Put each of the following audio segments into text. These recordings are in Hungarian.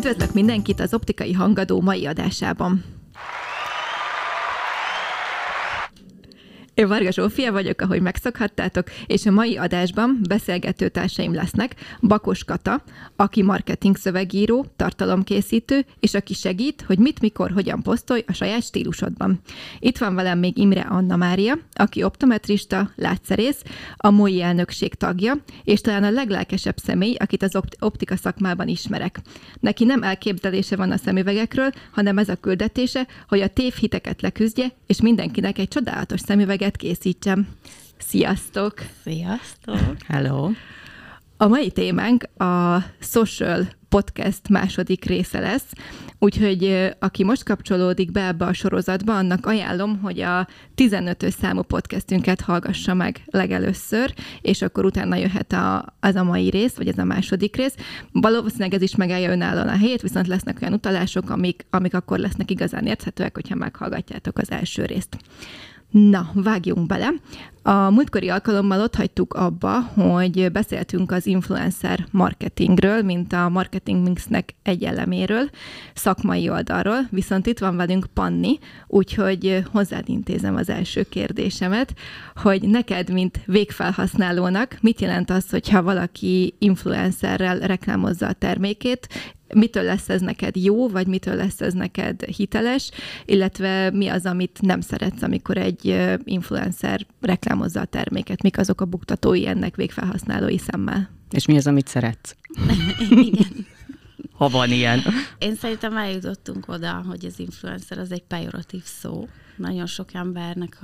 Üdvözlök mindenkit az Optikai HangAdó mai adásában. Én Varga Zsófia vagyok, ahogy megszokhattátok, és a mai adásban beszélgető társaim lesznek Bakos Kata, aki marketing szövegíró, tartalomkészítő, és aki segít, hogy mit, mikor, hogyan posztolj a saját stílusodban. Itt van velem még Imre Annamária, aki optometrista, látszerész, a MOE elnökség tagja, és talán a leglelkesebb személy, akit az optika szakmában ismerek. Neki nem elképzelése van a szemüvegekről, hanem ez a küldetése, hogy a tévhiteket leküzdje, és mindenkinek egy csodálatos szemüveget készítsem. Sziasztok! Sziasztok! Hello! A mai témánk a Social Podcast második része lesz, úgyhogy aki most kapcsolódik be ebbe a sorozatba, annak ajánlom, hogy a 15-ös számú podcastünket hallgassa meg legelőször, és akkor utána jöhet az a mai rész, vagy ez a második rész. Valószínűleg ez is megállja önállóan a helyét, viszont lesznek olyan utalások, amik akkor lesznek igazán érthetőek, hogyha meghallgatjátok az első részt. Na, vágjunk bele. A múltkori alkalommal ott hagytuk abba, hogy beszéltünk az influencer marketingről, mint a marketing mixnek egy eleméről, szakmai oldalról, viszont itt van velünk Panni, úgyhogy hozzád intézem az első kérdésemet, hogy neked, mint végfelhasználónak, mit jelent az, hogyha valaki influencerrel reklámozza a termékét, mitől lesz ez neked jó, vagy mitől lesz ez neked hiteles, illetve mi az, amit nem szeretsz, amikor egy influencer reklámozza a terméket, mik azok a buktatói ennek végfelhasználói szemmel. És mi az, amit szeretsz? Igen. Ha van ilyen. Én szerintem eljutottunk oda, hogy az influencer az egy pejoratív szó. Nagyon sok embernek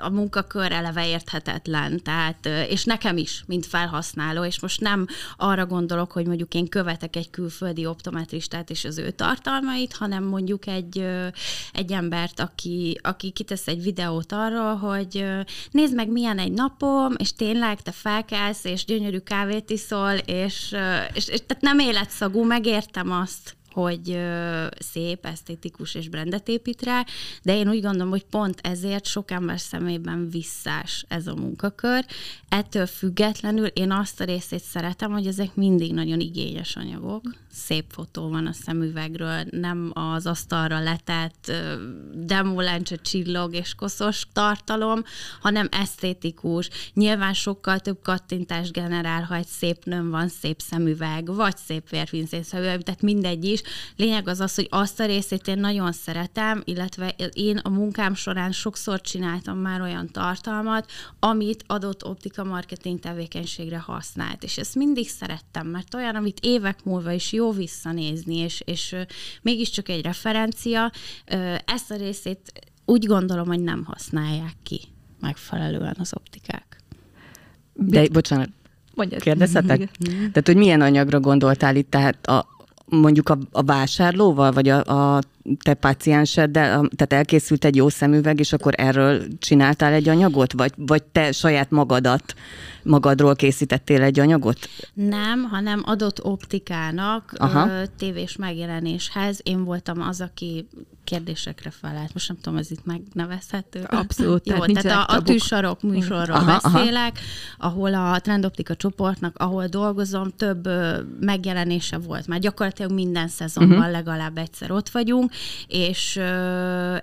a munkakör eleve érthetetlen, tehát, és nekem is, mint felhasználó, és most nem arra gondolok, hogy mondjuk én követek egy külföldi optometristát és az ő tartalmait, hanem mondjuk egy embert, aki kitesz egy videót arról, hogy nézd meg, milyen egy napom, és tényleg te felkelsz, és gyönyörű kávét iszol, és tehát nem életszagú, megértem azt, hogy szép, esztétikus és brandet épít rá, de én úgy gondolom, hogy pont ezért sok ember szemében visszás ez a munkakör. Ettől függetlenül én azt a részét szeretem, hogy ezek mindig nagyon igényes anyagok. Szép fotó van a szemüvegről, nem az asztalra letett demólencse csillog és koszos tartalom, hanem esztétikus. Nyilván sokkal több kattintást generál, ha egy szép nőm van, szép szemüveg, vagy szép vérpincészemüveg, tehát mindegy is. Lényeg az az, hogy azt a részét én nagyon szeretem, illetve én a munkám során sokszor csináltam már olyan tartalmat, amit adott optika marketing tevékenységre használt. És ezt mindig szerettem, mert olyan, amit évek múlva is jó visszanézni, és mégiscsak egy referencia, ezt a részét úgy gondolom, hogy nem használják ki megfelelően az optikák. De bocsánat, kérdezhetek? Tehát, hogy milyen anyagra gondoltál itt, tehát mondjuk a vásárlóval, vagy a te pácienseddel, tehát elkészült egy jó szemüveg, és akkor erről csináltál egy anyagot? Vagy te saját magadról készítettél egy anyagot? Nem, hanem adott optikának, tévés megjelenéshez. Én voltam az, aki kérdésekre felállt. Most nem tudom, ez itt megnevezhető. Abszolút. Jó, tehát a tűsarok műsorról beszélek, ahol a Trend Optika csoportnak, ahol dolgozom, több megjelenése volt. Már gyakorlatilag minden szezonban legalább egyszer ott vagyunk, és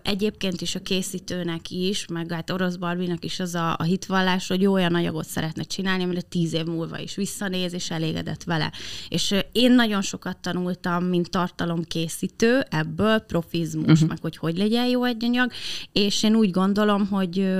egyébként is a készítőnek is, meg hát Orosz Barbinak is az a hitvallás, hogy olyan anyagot szeretne csinálni, amire 10 év múlva is visszanéz, és elégedett vele. És én nagyon sokat tanultam, mint tartalomkészítő, ebből profizmus, meg hogy legyen jó egy anyag, és én úgy gondolom, hogy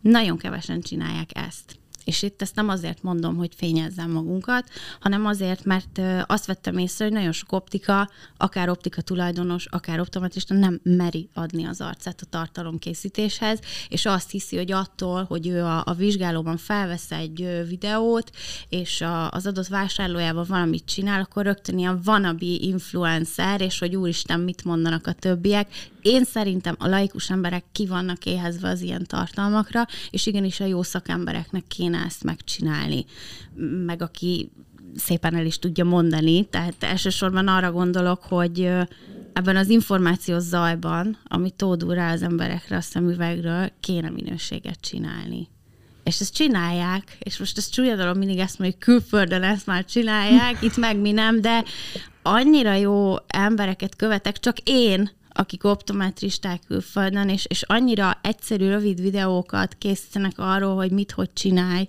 nagyon kevesen csinálják ezt. És itt ezt nem azért mondom, hogy fényezzem magunkat, hanem azért, mert azt vettem észre, hogy nagyon sok optika, akár optika tulajdonos, akár optometrista nem meri adni az arcát a tartalomkészítéshez, és azt hiszi, hogy attól, hogy ő a vizsgálóban felvesz egy videót, és az adott vásárlójával valamit csinál, akkor rögtön ilyen wannabe influencer, és hogy úristen, mit mondanak a többiek. Én szerintem a laikus emberek ki vannak éhezve az ilyen tartalmakra, és igenis a jó szakembereknek kéne ezt megcsinálni, meg aki szépen el is tudja mondani. Tehát elsősorban arra gondolok, hogy ebben az információs zajban, ami tódul rá az emberekre a szemüvegről, kéne minőséget csinálni. És ezt csinálják, és most ezt csúlyadalom mindig ezt mondjuk, külföldön ezt már csinálják, itt meg mi nem, de annyira jó embereket követek, csak én, akik optometristák külföldön, és annyira egyszerű, rövid videókat készítenek arról, hogy mit, hogy csinálj,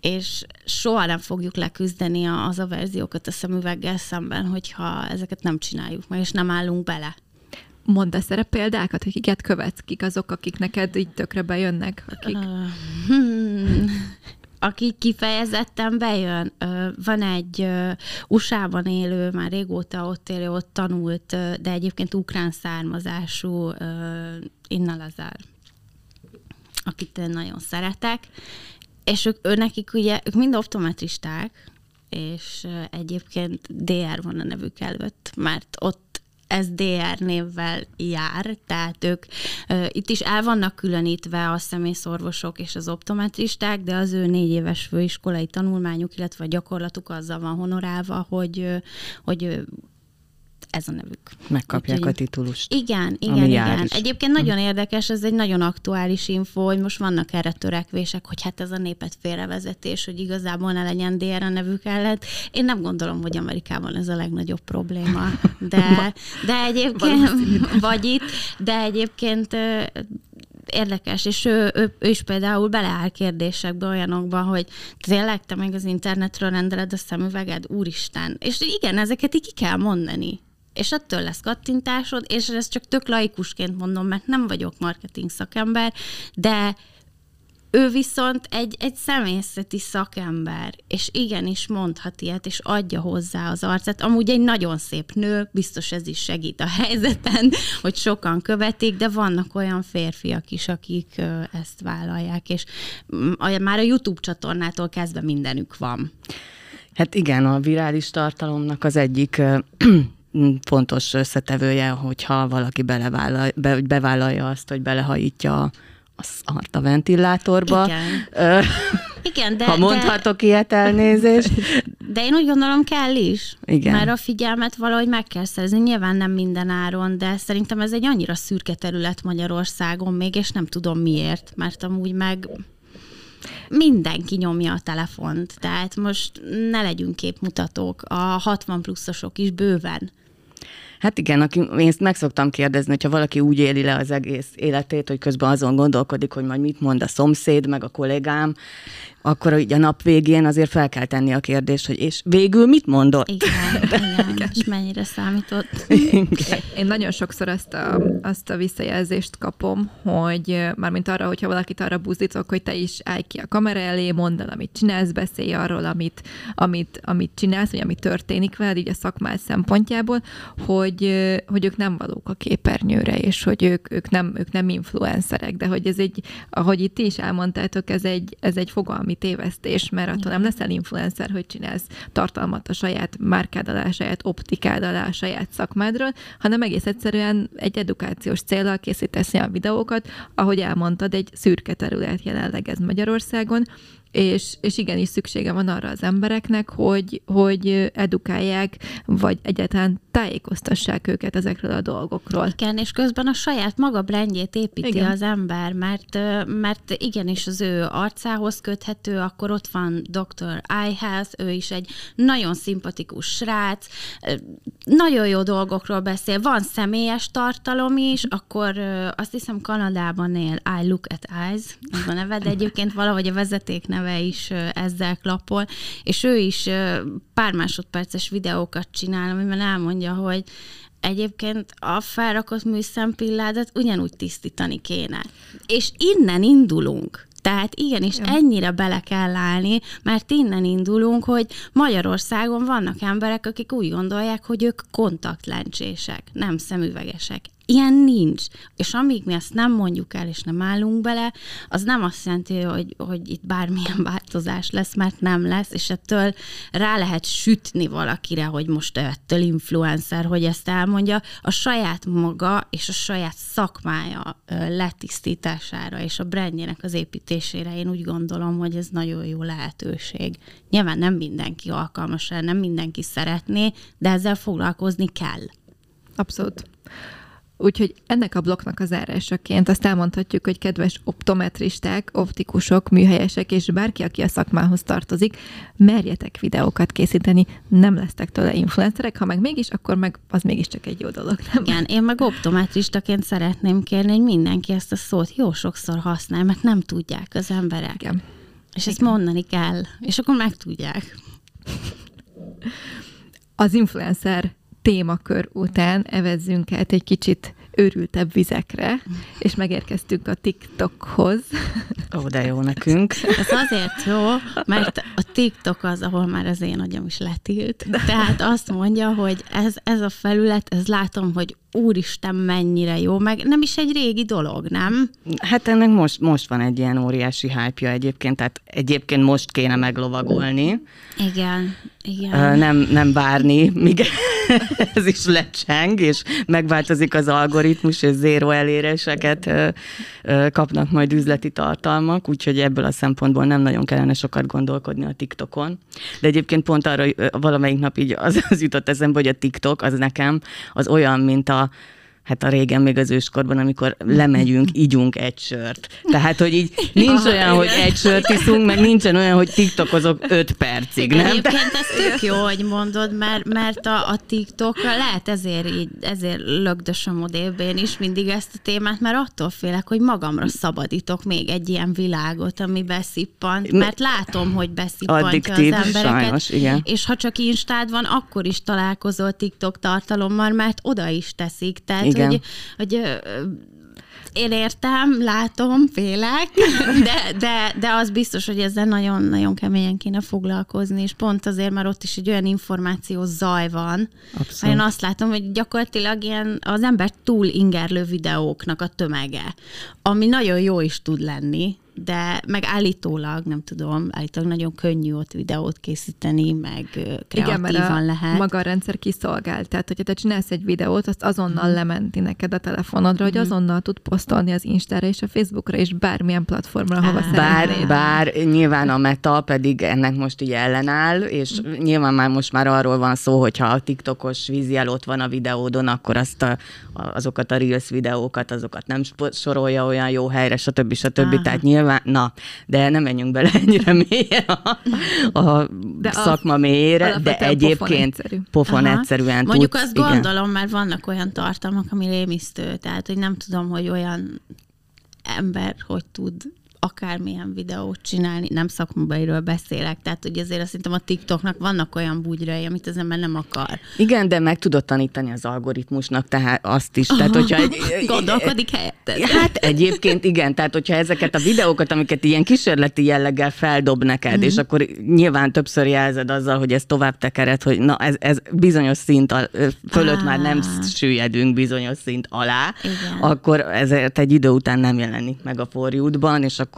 és soha nem fogjuk leküzdeni az averziókat a szemüveggel szemben, hogyha ezeket nem csináljuk meg, és nem állunk bele. Mondasz erre példákat, hogy kiket követsz, kik azok, akik neked így tökre bejönnek? Akik, aki kifejezetten bejön. Van egy USA-ban élő, már régóta ott élő, ott tanult, de egyébként ukrán származású Inna Lazár, akit én nagyon szeretek. És nekik ugye, ők mind optometristák, és egyébként DR van a nevük előtt, mert ott ez DR névvel jár, tehát ők itt is el vannak különítve a szemészorvosok és az optometristák, de az ő 4 éves főiskolai tanulmányuk, illetve a gyakorlatuk azzal van honorálva, hogy ez a nevük. Megkapják a titulust. Igen. Egyébként nagyon érdekes, ez egy nagyon aktuális info, hogy most vannak erre törekvések, hogy hát ez a népet félrevezetés, hogy igazából ne legyen DR a nevük ellen. Én nem gondolom, hogy Amerikában ez a legnagyobb probléma. De egyébként, vagy itt, de egyébként érdekes, és ő is például beleáll kérdésekbe olyanokba, hogy tényleg te még az internetről rendeled a szemüveged? Úristen! És igen, ezeket így ki kell mondani. És attól lesz kattintásod, és ezt csak tök laikusként mondom, mert nem vagyok marketing szakember, de ő viszont egy szemészeti szakember, és igenis mondhat ilyet, és adja hozzá az arcát. Amúgy egy nagyon szép nő, biztos ez is segít a helyzeten, hogy sokan követik, de vannak olyan férfiak is, akik ezt vállalják, és már a YouTube csatornától kezdve mindenük van. Hát igen, a virális tartalomnak az egyik fontos összetevője, hogyha valaki bevállalja azt, hogy belehajítja a szart a ventilátorba. Igen. Igen, de, ha mondhatok ilyet, elnézést. De én úgy gondolom, kell is. Igen. Mert a figyelmet valahogy meg kell szerezni. Nyilván nem minden áron, de szerintem ez egy annyira szürke terület Magyarországon még, és nem tudom miért, mert amúgy meg mindenki nyomja a telefont. Tehát most ne legyünk képmutatók. A 60 pluszosok is bőven. Hát igen, én ezt meg szoktam kérdezni, hogyha valaki úgy éli le az egész életét, hogy közben azon gondolkodik, hogy majd mit mond a szomszéd, meg a kollégám, akkor így a nap végén azért fel kell tenni a kérdést, hogy és végül mit mondott? Igen. És mennyire számított. Igen. Én nagyon sokszor azt a visszajelzést kapom, hogy mármint arra, hogyha valakit arra buzdítok, hogy te is állj ki a kamera elé, mondd el, amit csinálsz, beszélj arról, amit csinálsz, vagy amit történik veled, így a szakmád szempontjából, hogy ők nem valók a képernyőre, és hogy ők nem influencerek, de hogy ez egy, ahogy itt is elmondtátok, ez egy fogalmi tévesztés, mert attól nem leszel influencer, hogy csinálsz tartalmat a saját márkád alá, saját optikád alá, saját szakmádról, hanem egész egyszerűen egy edukációs céllal készítesz ilyen videókat, ahogy elmondtad, egy szürke terület jelenleg ez Magyarországon, és igenis szüksége van arra az embereknek, hogy edukálják, vagy egyáltalán tájékoztassák őket ezekről a dolgokról. Igen, és közben a saját maga brandjét építi az ember, mert igenis az ő arcához köthető, akkor ott van Dr. Eye Health, ő is egy nagyon szimpatikus srác, nagyon jó dolgokról beszél, van személyes tartalom is, akkor azt hiszem Kanadában él, I Look at Eyes, az a neve, de egyébként valahogy a vezeték neve is ezzel klapol, és ő is pár másodperces videókat csinál, amiben elmondja, hogy egyébként a felrakott műszempilládat ugyanúgy tisztítani kéne. És innen indulunk. Tehát igenis ennyire bele kell állni, mert innen indulunk, hogy Magyarországon vannak emberek, akik úgy gondolják, hogy ők kontaktlencsések, nem szemüvegesek. Ilyen nincs. És amíg mi ezt nem mondjuk el, és nem állunk bele, az nem azt jelenti, hogy itt bármilyen változás lesz, mert nem lesz, és ettől rá lehet sütni valakire, hogy most ettől influencer, hogy ezt elmondja, a saját maga és a saját szakmája letisztítására és a brandjének az építésére én úgy gondolom, hogy ez nagyon jó lehetőség. Nyilván nem mindenki alkalmas rá, nem mindenki szeretné, de ezzel foglalkozni kell. Abszolút. Úgyhogy ennek a blokknak az zárásaként azt elmondhatjuk, hogy kedves optometristák, optikusok, műhelyesek és bárki, aki a szakmához tartozik, merjetek videókat készíteni, nem lesztek tőle influencerek, ha meg mégis, akkor meg az mégiscsak egy jó dolog. Nem? Igen, én meg optometristaként szeretném kérni, hogy mindenki ezt a szót jó sokszor használ, mert nem tudják az emberek. Igen. És ezt mondani kell, és akkor megtudják. Az influencer témakör után evezzünk át egy kicsit őrültebb vizekre, és megérkeztünk a TikTokhoz. Ó, de jó nekünk. Ez azért jó, mert a TikTok az, ahol már az én agyam is letilt. Tehát azt mondja, hogy ez a felület, ez látom, hogy úristen, mennyire jó, meg nem is egy régi dolog, nem? Hát ennek most van egy ilyen óriási hype-ja egyébként, tehát egyébként most kéne meglovagolni. Igen, igen. Nem várni, míg ez is lecseng, és megváltozik az algoritmus, és zéró eléréseket kapnak majd üzleti tartalmak, úgyhogy ebből a szempontból nem nagyon kellene sokat gondolkodni a TikTokon. De egyébként pont arra valamelyik nap így az jutott eszembe, hogy a TikTok az nekem az olyan, mint a régen még az őskorban, amikor lemegyünk, igyunk egy sört. Tehát, hogy így nincs olyan, hogy egy sört iszunk, meg nincsen olyan, hogy TikTokozok 5 percig, nem? Egyébként ez tök jó, hogy mondod, mert a TikTok lehet ezért lögdösöm odébb én is mindig ezt a témát, mert attól félek, hogy magamra szabadítok még egy ilyen világot, ami beszippant, mert látom, hogy beszippantja addiktív, az embereket. Sajnos, igen. És ha csak Instád van, akkor is találkozol TikTok tartalommal, mert oda is teszik, tehát hogy én értem, látom, félek, de az biztos, hogy ezzel nagyon-nagyon keményen kéne foglalkozni, és pont azért, mert ott is egy olyan információs zaj van. Én azt látom, hogy gyakorlatilag ilyen az ember túl ingerlő videóknak a tömege, ami nagyon jó is tud lenni, de meg állítólag nagyon könnyű ott videót készíteni, meg kreatívan lehet. Maga a rendszer kiszolgál. Tehát, hogyha te csinálsz egy videót, azt azonnal lementi neked a telefonodra, hogy azonnal tud posztolni az Instára és a Facebookra, és bármilyen platformra, hova szeretnél. Bár nyilván a Meta pedig ennek most így ellenáll, és nyilván már most már arról van szó, hogyha a TikTokos vízjel ott van a videódon, akkor azt azokat a Reels videókat, azokat nem sorolja olyan jó helyre, stb. Tehát na, de nem menjünk bele ennyire mélyen a szakma mélyére, de egyébként pofon egyszerűen tudsz. Mondjuk azt gondolom, mert vannak olyan tartalmak, ami rémisztő, tehát hogy nem tudom, hogy olyan ember, hogy tud akármilyen videót csinálni, nem szakmabeliről beszélek, tehát hogy azért azt hiszem a TikToknak vannak olyan bugyrei, amit az ember nem akar. Igen, de meg tudod tanítani az algoritmusnak, tehát azt is. Tehát, hogyha gondolkodik helyetted. Hát egyébként igen, tehát hogyha ezeket a videókat, amiket ilyen kísérleti jelleggel feldob neked, és akkor nyilván többször jelzed azzal, hogy ez tovább tekered, hogy na ez bizonyos szint fölött már nem süllyedünk bizonyos szint alá, igen. Akkor ezért egy idő után nem jelenik meg a For You-ban, és akkor...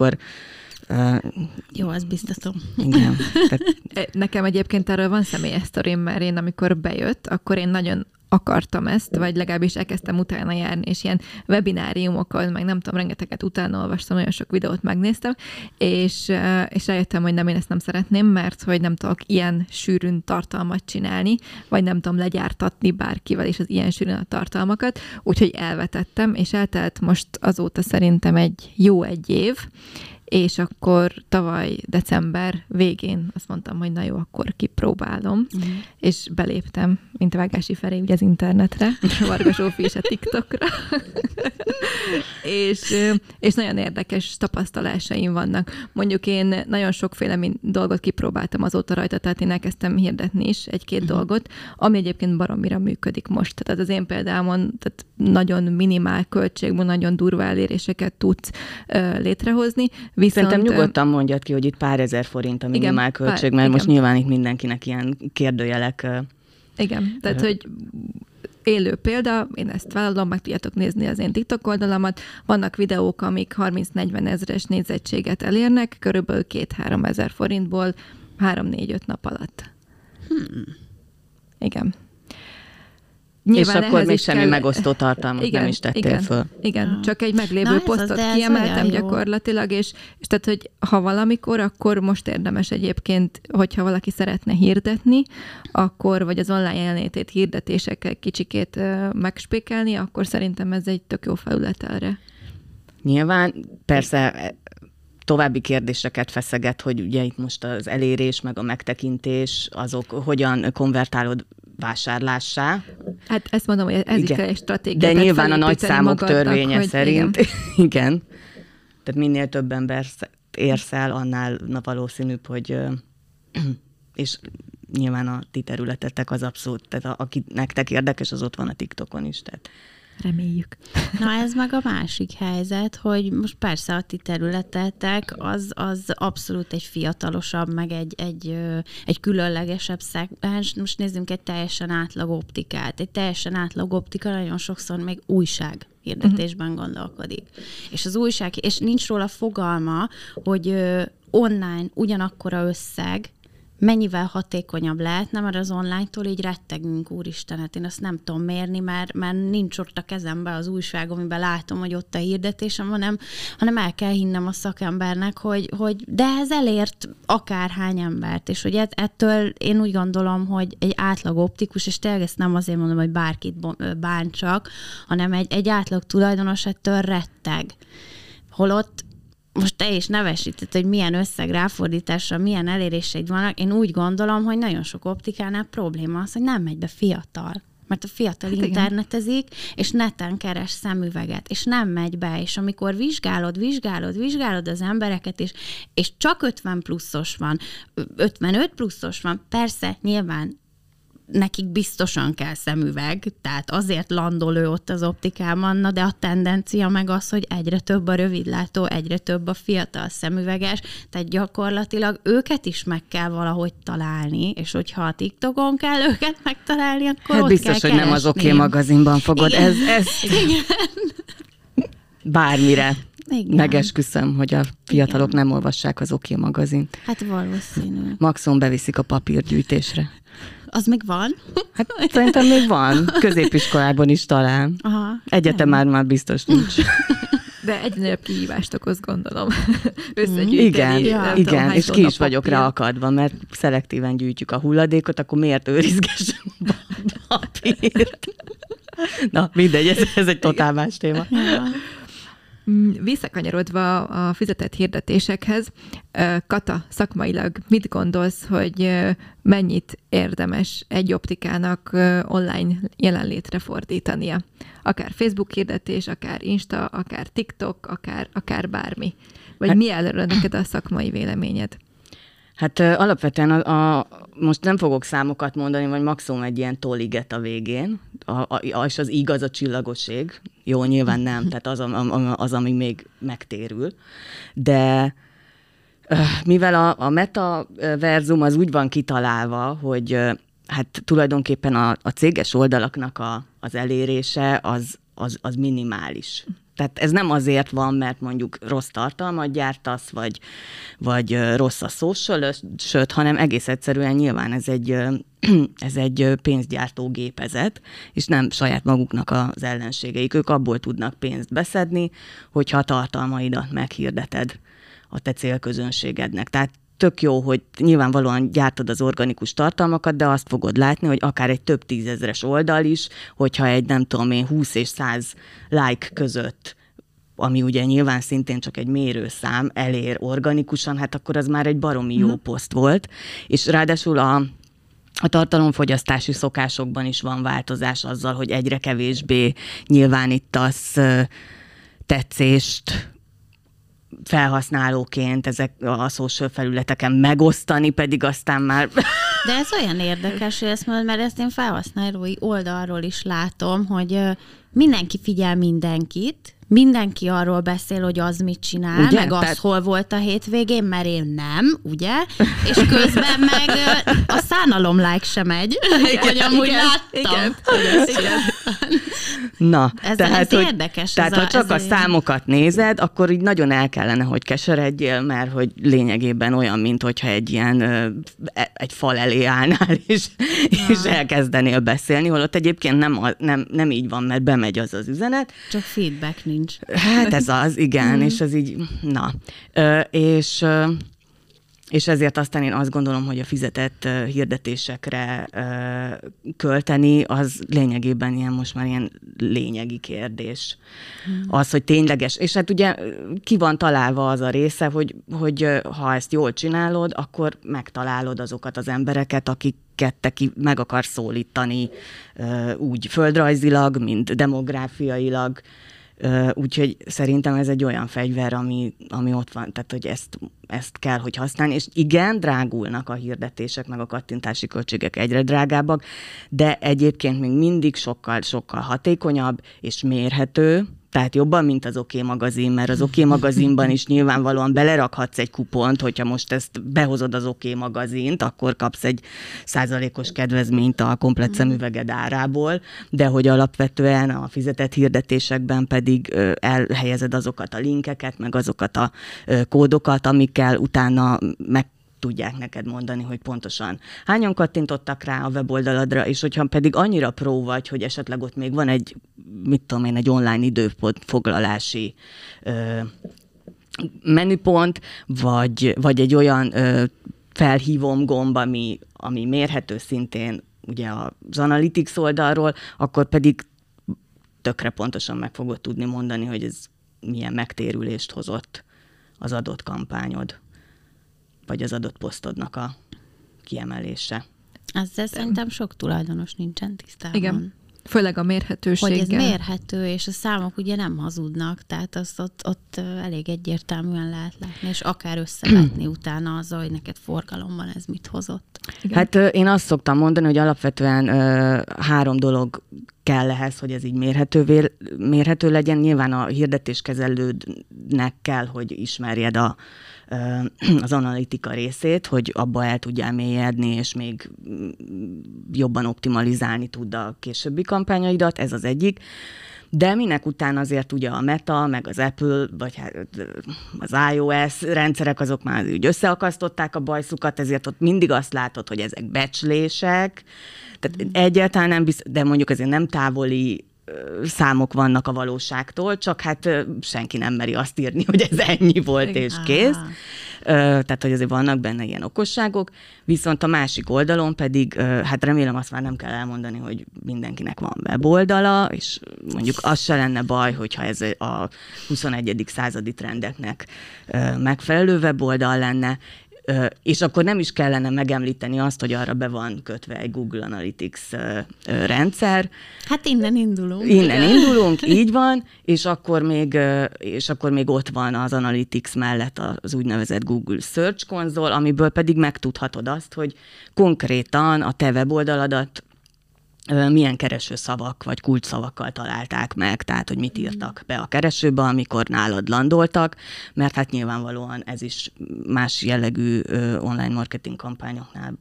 Jó, az biztatom. Igen. Nekem egyébként erről van személyes sztorim, mert én amikor bejött, akkor én nagyon akartam ezt, vagy legalábbis elkezdtem utána járni, és ilyen webináriumokon, meg nem tudom, rengeteget utána olvastam, olyan sok videót megnéztem, és rájöttem, hogy nem, én ezt nem szeretném, mert hogy nem tudok ilyen sűrűn tartalmat csinálni, vagy nem tudom legyártatni bárkivel is az ilyen sűrűn a tartalmakat, úgyhogy elvetettem, és eltelt most azóta szerintem egy jó egy év, és akkor tavaly december végén azt mondtam, hogy na jó, akkor kipróbálom, és beléptem, mint a Vágási Feri, ugye az internetre, Varga Zsófi is a TikTokra, és nagyon érdekes tapasztalásaim vannak. Mondjuk én nagyon sokféle dolgot kipróbáltam azóta rajta, tehát én elkezdtem hirdetni is egy-két dolgot, ami egyébként baromira működik most. Tehát az én példámon tehát nagyon minimál költségből nagyon durva eléréseket tudsz létrehozni. Viszont szerintem nyugodtan mondjad ki, hogy itt pár ezer forint a minimál költség, mert most nyilván itt mindenkinek ilyen kérdőjelek. Igen, tehát hogy élő példa, én ezt vállalom, meg tudjátok nézni az én TikTok oldalamat, vannak videók, amik 30-40 ezres nézettséget elérnek, körülbelül 2-3 ezer forintból 3-4-5 nap alatt. Igen. Nyilván és akkor még semmi megosztó tartalmat nem is tettél föl. Igen, csak egy meglévő posztot kiemeltem gyakorlatilag, és tehát, hogy ha valamikor, akkor most érdemes egyébként, hogyha valaki szeretne hirdetni, akkor, vagy az online jelenlétét hirdetésekkel kicsikét megspékelni, akkor szerintem ez egy tök jó felület erre. Nyilván, persze további kérdéseket feszeget, hogy ugye itt most az elérés, meg a megtekintés, azok hogyan konvertálod vásárlássá. Hát ezt mondom, hogy ez is egy stratégia. De nyilván a nagy számok törvénye szerint. Igen. Tehát minél több ember érsz el, annál valószínűbb, hogy és nyilván a ti területetek az abszolút, tehát aki nektek érdekes, az ott van a TikTokon is, tehát reméljük. Na ez meg a másik helyzet, hogy most persze a ti területetek az abszolút egy fiatalosabb, meg egy különlegesebb szegmens. Most nézzünk egy teljesen átlag optikát. Egy teljesen átlag optika nagyon sokszor még újság hirdetésben gondolkodik. És az újság, és nincs róla fogalma, hogy online ugyanakkora összeg, mennyivel hatékonyabb lehetne, mert az online-tól így rettegünk, úristen, hát én azt nem tudom mérni, mert nincs ott a kezemben az újság, amiben látom, hogy ott a hirdetésem, hanem el kell hinnem a szakembernek, hogy de ez elért akárhány embert, és hogy ettől én úgy gondolom, hogy egy átlag optikus, és tényleg ezt nem azért mondom, hogy bárkit bántsak, hanem egy átlag tulajdonos ettől retteg. Holott most te is nevesíted, hogy milyen összeg ráfordításra, milyen eléréseid vannak. Én úgy gondolom, hogy nagyon sok optikánál probléma az, hogy nem megy be fiatal. Mert a fiatal internetezik, és neten keres szemüveget, és nem megy be, és amikor vizsgálod az embereket, és csak 50 pluszos van, 55 pluszos van, persze, nyilván nekik biztosan kell szemüveg, tehát azért landol ő ott az optikában, na de a tendencia meg az, hogy egyre több a rövidlátó, egyre több a fiatal szemüveges, tehát gyakorlatilag őket is meg kell valahogy találni, és hogyha a TikTokon kell őket megtalálni, akkor hát ott biztos, kell keresni. Biztos, hogy nem az Oké magazinban fogod. Igen. Igen. Bármire. Igen. Megesküszöm, hogy a fiatalok nem olvassák az Oké magazint. Hát valószínű. Maximum beviszik a papírgyűjtésre. Az még van? Hát szerintem még van. Középiskolában is talán. Aha, egyetem már biztos nincs. De egy nagyobb kihívást okoz, gondolom. Összegyűjteni. Igen, és ki is vagyok rá akadva, mert szelektíven gyűjtjük a hulladékot, akkor miért őrizgessem a papírt? Na, mindegy, ez egy totál más téma. Visszakanyarodva a fizetett hirdetésekhez, Kata, szakmailag mit gondolsz, hogy mennyit érdemes egy optikának online jelenlétre fordítania? Akár Facebook hirdetés, akár Insta, akár TikTok, akár bármi. Vagy mi előre neked a szakmai véleményed? Hát alapvetően most nem fogok számokat mondani, vagy maximum egy ilyen tolliget a végén, és az igaz a csillagoség. Jó, nyilván nem, tehát az ami még megtérül. De mivel a metaverzum az úgy van kitalálva, hogy hát tulajdonképpen a céges oldalaknak az elérése az minimális. Tehát ez nem azért van, mert mondjuk rossz tartalmat gyártasz, vagy rossz a social, sőt, hanem egész egyszerűen nyilván ez egy pénzgyártó gépezet, és nem saját maguknak az ellenségeik. Ők abból tudnak pénzt beszedni, hogyha a tartalmaidat meghirdeted a te célközönségednek. Tehát tök jó, hogy nyilvánvalóan gyártod az organikus tartalmakat, de azt fogod látni, hogy akár egy több tízezres oldal is, hogyha egy 20 és 100 like között, ami ugye nyilván szintén csak egy mérőszám, elér organikusan, hát akkor az már egy baromi jó poszt volt. És ráadásul a tartalomfogyasztási szokásokban is van változás azzal, hogy egyre kevésbé nyilvánítasz tetszést, felhasználóként ezek a social felületeken megosztani, pedig aztán már... De ez olyan érdekes, hogy ezt mondod, mert ezt én felhasználói oldalról is látom, hogy mindenki figyel mindenkit, mindenki arról beszél, hogy az mit csinál, ugye? Meg az hol volt a hétvégén, mert én nem, ugye? És közben meg a szánalom like sem megy, hogy amúgy láttam. Igen. Na, ez tehát, hogy, érdekes. Tehát, ha csak a számokat nézed, akkor így nagyon el kellene, hogy keseredjél, mert hogy lényegében olyan, mint hogyha egy ilyen, egy fal elé állnál, és elkezdenél beszélni, holott egyébként nem így van, mert bemegy az üzenet. Csak feedback nincs. Hát ez az, igen, és ez így, na. És ezért aztán én azt gondolom, hogy a fizetett hirdetésekre költeni, az lényegében ilyen most már ilyen lényegi kérdés. Az, hogy tényleges. És hát ugye ki van találva az a része, hogy ha ezt jól csinálod, akkor megtalálod azokat az embereket, akiket te meg akarsz szólítani úgy földrajzilag, mint demográfiailag. Úgyhogy szerintem ez egy olyan fegyver, ami ott van, tehát hogy ezt kell, hogy használni, és igen, drágulnak a hirdetések, meg a kattintási költségek egyre drágábbak, de egyébként még mindig sokkal, sokkal hatékonyabb és mérhető, tehát jobban, mint az Oké magazin, mert az Oké magazinban is nyilvánvalóan belerakhatsz egy kupont, hogyha most ezt behozod az Oké magazint, akkor kapsz egy 100%-os kedvezményt a komplet szemüveged árából, de hogy alapvetően a fizetett hirdetésekben pedig elhelyezed azokat a linkeket, meg azokat a kódokat, amikkel utána meg tudják neked mondani, hogy pontosan hányan kattintottak rá a weboldaladra, és hogyha pedig annyira pró vagy, hogy esetleg ott még van egy, mit tudom én, egy online időfoglalási menüpont, vagy egy olyan felhívom gomb, ami mérhető szintén ugye az Analytics oldalról, akkor pedig tökre pontosan meg fogod tudni mondani, hogy ez milyen megtérülést hozott az adott kampányod, vagy az adott posztodnak a kiemelése. Ezzel szerintem sok tulajdonos nincsen tisztában. Igen, főleg a mérhetőséggel. Hogy ez mérhető, és a számok ugye nem hazudnak, tehát azt ott elég egyértelműen lehet látni, és akár összevetni utána azzal, hogy neked forgalomban ez mit hozott. Igen. Hát én azt szoktam mondani, hogy alapvetően három dolog kell ehhez, hogy ez így mérhető legyen. Nyilván a hirdetéskezelődnek kell, hogy ismerjed az analitika részét, hogy abba el tudjál mélyedni, és még jobban optimalizálni tud a későbbi kampányaidat, ez az egyik. De minek után azért ugye a Meta, meg az Apple, vagy az iOS rendszerek, azok már úgy összeakasztották a bajszukat, ezért ott mindig azt látod, hogy ezek becslések, tehát egyáltalán nem biztos, de mondjuk azért nem távoli számok vannak a valóságtól, csak hát senki nem meri azt írni, hogy ez ennyi volt és kész. Tehát, hogy azért vannak benne ilyen okosságok, viszont a másik oldalon pedig, hát remélem azt már nem kell elmondani, hogy mindenkinek van weboldala, és mondjuk az se lenne baj, hogyha ez a 21. századi trendeknek megfelelő weboldal lenne, és akkor nem is kellene megemlíteni azt, hogy arra be van kötve egy Google Analytics rendszer. Hát innen indulunk. Így van, és akkor még ott van az Analytics mellett az úgynevezett Google Search konzol, amiből pedig megtudhatod azt, hogy konkrétan a te weboldaladat milyen keresőszavak vagy kulcsszavakkal találták meg, tehát hogy mit írtak be a keresőbe, amikor nálad landoltak, mert hát nyilvánvalóan ez is más jellegű online marketing kampányoknál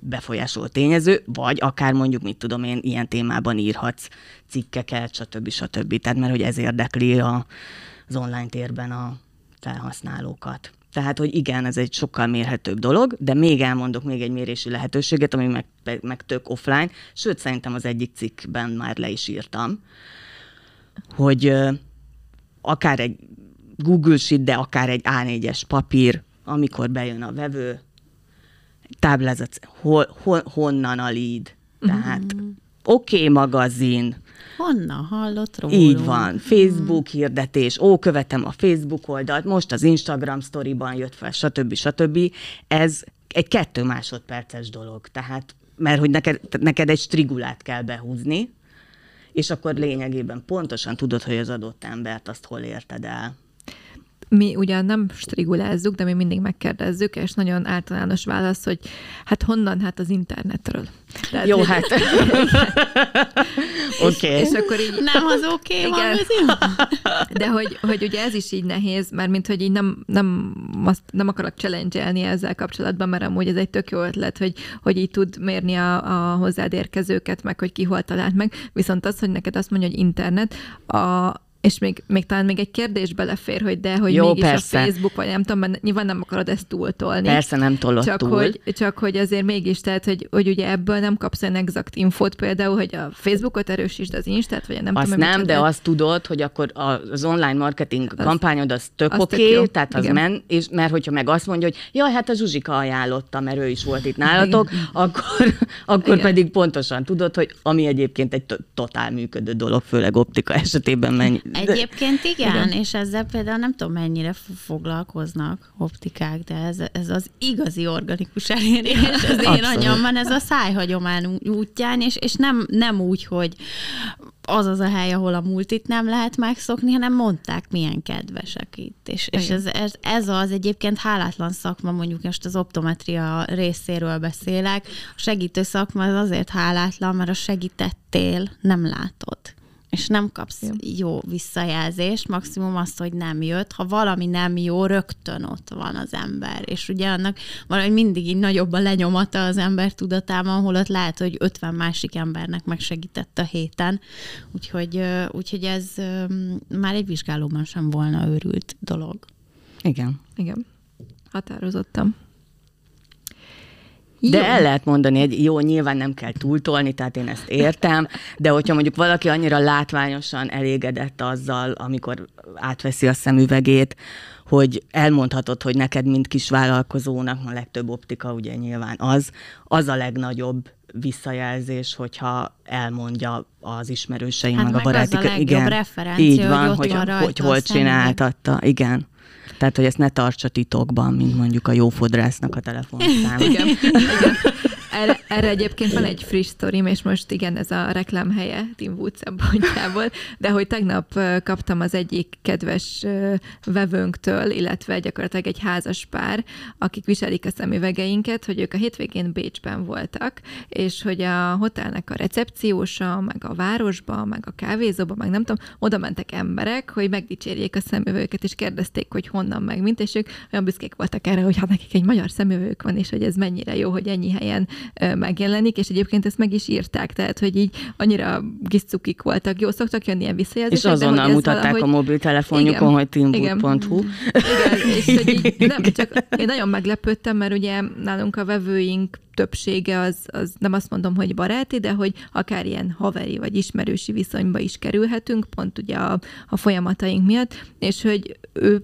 befolyásoló tényező, vagy akár mondjuk, mit tudom én, ilyen témában írhatsz cikkeket, stb. Tehát mert hogy ez érdekli az online térben a felhasználókat. Tehát, hogy igen, ez egy sokkal mérhetőbb dolog, de még elmondok még egy mérési lehetőséget, ami meg tök offline, sőt, szerintem az egyik cikkben már le is írtam, hogy akár egy Google Sheet, de akár egy A4-es papír, amikor bejön a vevő, táblázat, honnan a lead, tehát Oké magazin. Honnan hallott róla? Így van. Facebook hirdetés. Követem a Facebook oldalt, most az Instagram sztoriban jött fel, stb. Ez egy 2 másodperces dolog. Tehát, mert hogy neked egy strigulát kell behúzni, és akkor lényegében pontosan tudod, hogy az adott embert azt hol érted el. mi ugyan nem strigulázzuk, de mi mindig megkérdezzük, és nagyon általános válasz, hogy hát honnan, hát az internetről. Tehát jó, hát. Oké. Okay. És akkor így... Nem az oké, okay, van de hogy ugye ez is így nehéz, mert mint hogy így nem akarok challenge-elni ezzel kapcsolatban, mert amúgy ez egy tök jó ötlet, hogy így tud mérni a hozzád érkezőket, meg hogy ki hol talált meg. Viszont az, hogy neked azt mondja, hogy internet, és még talán még egy kérdés belefér, hogy de, hogy jó, mégis persze. A Facebook, vagy nem tudom, mert nyilván nem akarod ezt túltolni. Persze, nem tolod túl. Csak hogy azért mégis, tehát, hogy ugye ebből nem kapsz olyan exakt infót, például, hogy a Facebookot erősítsd, az Instát, vagy nem azt tudom. Azt nem, de azt tudod, hogy akkor az online marketing kampányod az tök oké, tehát az és mert hogyha meg azt mondja, hogy jaj, hát a Zsuzsika ajánlotta, mert ő is volt itt nálatok, akkor pedig pontosan tudod, hogy ami egyébként egy totál működő dolog, főleg optika esetében mennyi. Egyébként igen, és ezzel például nem tudom, mennyire foglalkoznak optikák, de ez az igazi organikus elérés. Az én anyamban ez a szájhagyomány útján, és nem úgy, hogy az a hely, ahol a multit nem lehet megszokni, hanem mondták, milyen kedvesek itt. És ez az egyébként hálátlan szakma, mondjuk most az optometria részéről beszélek, a segítő szakma az azért hálátlan, mert a segítettél, nem látod. És nem kapsz jó visszajelzést, maximum azt, hogy nem jött. Ha valami nem jó, rögtön ott van az ember. És ugye annak valahogy mindig így nagyobb a lenyomata az ember tudatában, holott lehet, hogy 50 másik embernek megsegített a héten. Úgyhogy ez már egy vizsgálóban sem volna őrült dolog. Igen. Határozottam. De el lehet mondani, hogy jó, nyilván nem kell túltolni, tehát én ezt értem, de hogyha mondjuk valaki annyira látványosan elégedett azzal, amikor átveszi a szemüvegét, hogy elmondhatod, hogy neked, mint kis vállalkozónak, a legtöbb optika ugye nyilván az a legnagyobb visszajelzés, hogyha elmondja az ismerőseim, hát meg a barátik. Hát meg az a legjobb referencia, így van, hogy ott van rajta, hogy hol csináltatta, igen. Tehát, hogy ezt ne tartsa titokban, mint mondjuk a jó fodrásznak a telefonszáma. Igen. Erre egyébként van egy friss sztorim, és most igen, ez a reklám helye Tim Woods-a bontjából, de hogy tegnap kaptam az egyik kedves vevőnktől, illetve gyakorlatilag egy házas pár, akik viselik a szemüvegeinket, hogy ők a hétvégén Bécsben voltak, és hogy a hotelnek a recepciósa, meg a városba, meg a kávézóba, meg nem tudom, oda mentek emberek, hogy megdicsérjék a szemüvegüket, és kérdezték, hogy honnan meg mint, és ők olyan büszkék voltak erre, hogy hát nekik egy magyar szemüvegük van, és hogy ez mennyire jó, hogy ennyi helyen megjelenik, és egyébként ezt meg is írták, tehát, hogy így annyira kis cukik voltak. Jó, szoktak jönni ilyen visszajelzések. És azonnal mutatták valahogy... a mobiltelefonjukon, hogy teamwood.hu. Igen, és hogy így nem, csak én nagyon meglepődtem, mert ugye nálunk a vevőink többsége az nem azt mondom, hogy baráti, de hogy akár ilyen haveri vagy ismerősi viszonyba is kerülhetünk, pont ugye a folyamataink miatt, és hogy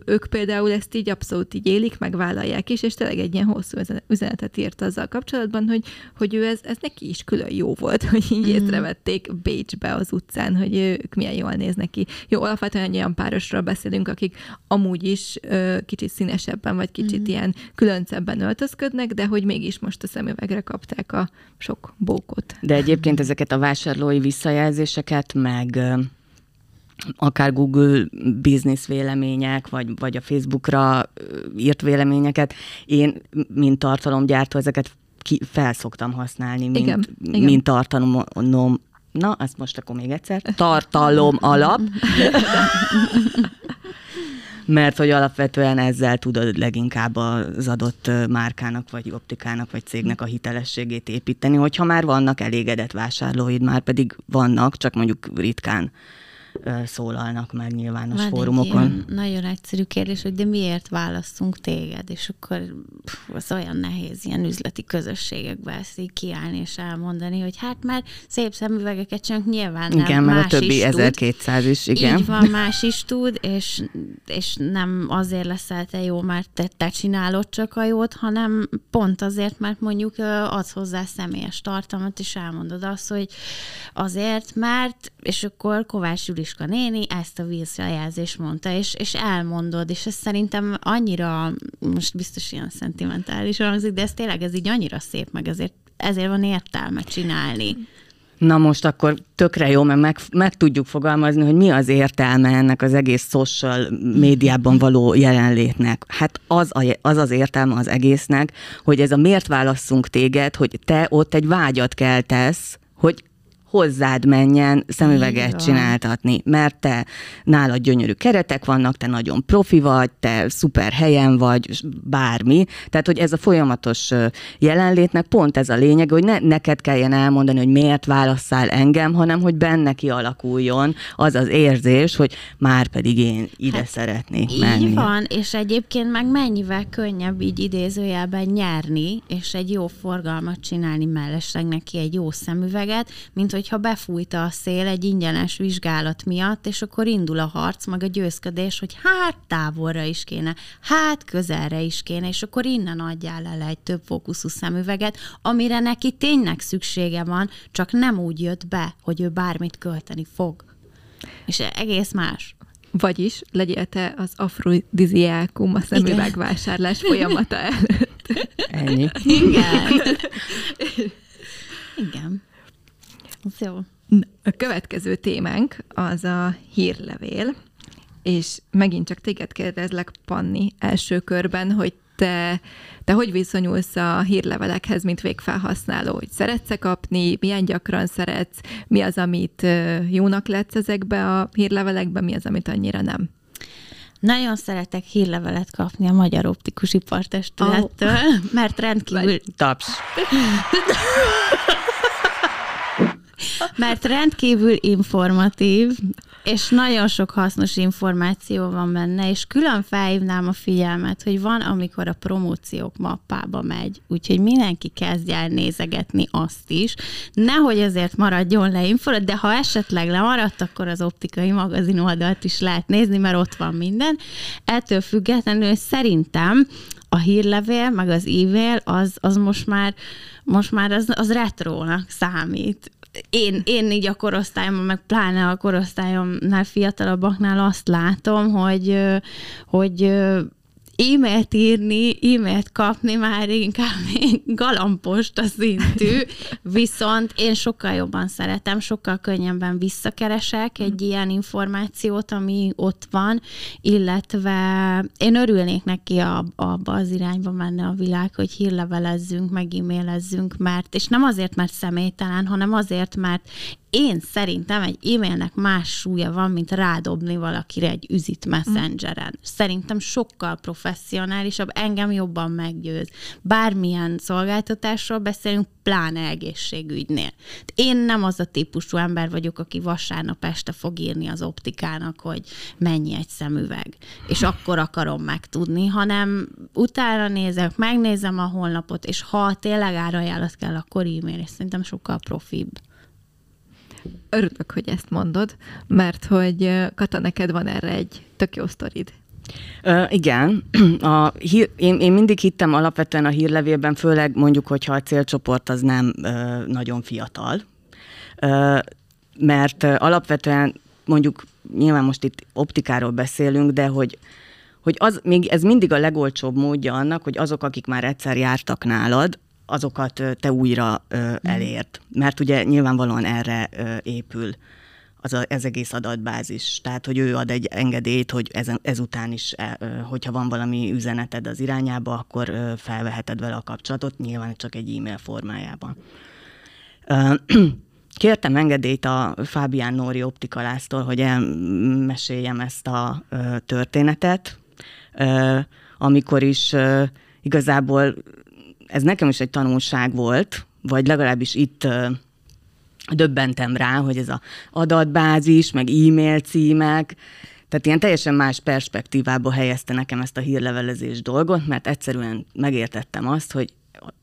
ők például ezt így abszolút így élik, megvállalják is, és tényleg egy ilyen hosszú üzenetet írt azzal kapcsolatban, hogy ő ez neki is külön jó volt, hogy így észrevették Bécsbe az utcán, hogy ők milyen jól néznek ki. Jó, alapvetően olyan párosról beszélünk, akik amúgy is kicsit színesebben, vagy kicsit ilyen különcebben öltözködnek, de hogy mégis most a szemüvegre kapták a sok bókot. De egyébként ezeket a vásárlói visszajelzéseket, meg akár Google business vélemények, vagy a Facebookra írt véleményeket, én, mint tartalomgyártó, ezeket fel szoktam használni, mint tartalom. Na, azt most akkor még egyszer. Tartalom alap. Mert hogy alapvetően ezzel tudod leginkább az adott márkának, vagy optikának, vagy cégnek a hitelességét építeni, hogyha már vannak elégedett vásárlóid, már pedig vannak, csak mondjuk ritkán szólalnak meg nyilvános fórumokon. Nagyon egyszerű kérdés, hogy de miért választunk téged, és akkor az olyan nehéz ilyen üzleti közösségekbe ezt kiállni és elmondani, hogy hát már szép szemüvegeket csak nyilván nem. Igen, mert a többi 1200 is, igen. Így van, más is tud, és nem azért leszel te jó, mert te csinálod csak a jót, hanem pont azért, mert mondjuk adsz hozzá személyes tartalmat, és elmondod azt, hogy azért, mert, és akkor Kovács Juliska néni ezt a visszajelzést mondta, és elmondod, és ez szerintem annyira, most biztos ilyen szentimentális hangzik, de ez tényleg így annyira szép, meg ezért van értelme csinálni. na most akkor tökre jó, mert meg tudjuk fogalmazni, hogy mi az értelme ennek az egész social médiában való jelenlétnek. Hát az értelme az egésznek, hogy ez a miért válasszunk téged, hogy te ott egy vágyat keltesz, hogy hozzád menjen szemüveget csináltatni, mert te nálad gyönyörű keretek vannak, te nagyon profi vagy, te szuper helyen vagy, bármi. Tehát, hogy ez a folyamatos jelenlétnek pont ez a lényeg, hogy neked kelljen elmondani, hogy miért válasszál engem, hanem hogy benne kialakuljon az az érzés, hogy már pedig én ide szeretnék menni. Így van, és egyébként meg mennyivel könnyebb így idézőjelben nyerni, és egy jó forgalmat csinálni mellesleg neki egy jó szemüveget, mint hogy hogyha befújta a szél egy ingyenes vizsgálat miatt, és akkor indul a harc, meg a győzködés, hogy hát távolra is kéne, hát közelre is kéne, és akkor innen adjál el egy több fókuszú szemüveget, amire neki tényleg szüksége van, csak nem úgy jött be, hogy ő bármit költeni fog. És egész más. Vagyis legyél te az afrodiziákum a szemüvegvásárlás folyamata előtt. Ennyi. Igen. Igen. Jó. A következő témánk az a hírlevél, és megint csak téged kérdezlek, Panni, első körben, hogy te hogy viszonyulsz a hírlevelekhez, mint végfelhasználó? Hogy szeretsz-e kapni? Milyen gyakran szeretsz? Mi az, amit jónak látsz ezekbe a hírlevelekbe? Mi az, amit annyira nem? Nagyon szeretek hírlevelet kapni a Magyar Optikus Ipartestülettől, mert rendkívül... Taps! Mert rendkívül informatív, és nagyon sok hasznos információ van benne, és külön felhívnám a figyelmet, hogy van, amikor a promóciók mappába megy, úgyhogy mindenki kezdj el nézegetni azt is. Nehogy ezért maradjon le info, de ha esetleg lemaradt, akkor az Optikai Magazin oldalt is lehet nézni, mert ott van minden. Ettől függetlenül szerintem a hírlevél, meg az e-mail, az most már az retrónak számít. Én így a korosztályomban, meg pláne a korosztályomnál fiatalabbaknál azt látom, hogy e-mailt írni, e-mailt kapni már inkább galamposta szintű, viszont én sokkal jobban szeretem, sokkal könnyebben visszakeresek egy ilyen információt, ami ott van, illetve én örülnék neki abba az irányba menne a világ, hogy hírlevelezzünk, meg e-mailezzünk, és nem azért, mert személytelen, hanem azért, mert én szerintem egy e-mailnek más súlya van, mint rádobni valakire egy üzit messengeren. Szerintem sokkal professzionálisabb, engem jobban meggyőz. Bármilyen szolgáltatásról beszélünk, pláne egészségügynél. Én nem az a típusú ember vagyok, aki vasárnap este fog írni az Optikának, hogy mennyi egy szemüveg. És akkor akarom megtudni, hanem utána nézek, megnézem a honlapot, és ha tényleg árajánlat kell, akkor e-mail, és szerintem sokkal profibb. Örülök, hogy ezt mondod, mert hogy Kata, neked van erre egy tök jó sztorid. Igen. Én mindig hittem alapvetően a hírlevélben, főleg mondjuk, hogyha a célcsoport az nem nagyon fiatal, mert alapvetően mondjuk nyilván most itt optikáról beszélünk, de hogy ez mindig a legolcsóbb módja annak, hogy azok, akik már egyszer jártak nálad, azokat te újra elért. Mert ugye nyilvánvalóan erre épül ez egész adatbázis. Tehát, hogy ő ad egy engedélyt, hogy ezután is, hogyha van valami üzeneted az irányába, akkor felveheted vele a kapcsolatot, nyilván csak egy e-mail formájában. Kértem engedélyt a Fábián Nóri optikalásztól, hogy elmeséljem ezt a történetet, amikor is igazából ez nekem is egy tanulság volt, vagy legalábbis itt döbbentem rá, hogy ez az adatbázis, meg e-mail címek, tehát ilyen teljesen más perspektívába helyezte nekem ezt a hírlevelezés dolgot, mert egyszerűen megértettem azt, hogy